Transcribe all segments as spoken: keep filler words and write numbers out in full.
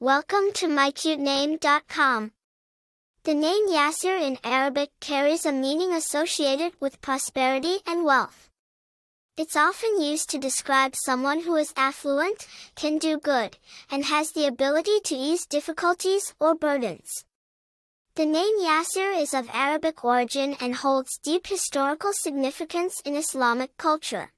Welcome to my cute name dot com. The name Yasir in Arabic carries a meaning associated with prosperity and wealth. It's often used to describe someone who is affluent, can do good, and has the ability to ease difficulties or burdens. The name Yasir is of Arabic origin and holds deep historical significance in Islamic culture.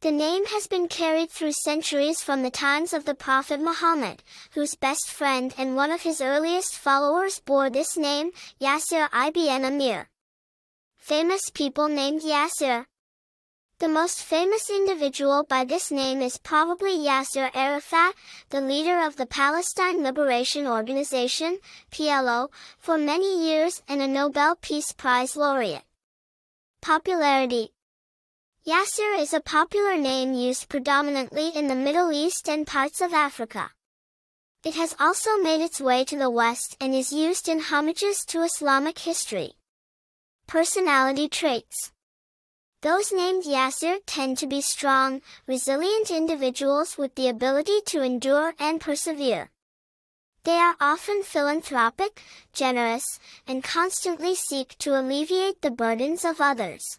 The name has been carried through centuries from the times of the Prophet Muhammad, whose best friend and one of his earliest followers bore this name, Yasir ibn Amir. Famous people named Yasir. The most famous individual by this name is probably Yasir Arafat, the leader of the Palestine Liberation Organization, P L O, for many years and a Nobel Peace Prize laureate. Popularity. Yasir is a popular name used predominantly in the Middle East and parts of Africa. It has also made its way to the West and is used in homages to Islamic history. Personality traits. Those named Yasir tend to be strong, resilient individuals with the ability to endure and persevere. They are often philanthropic, generous, and constantly seek to alleviate the burdens of others.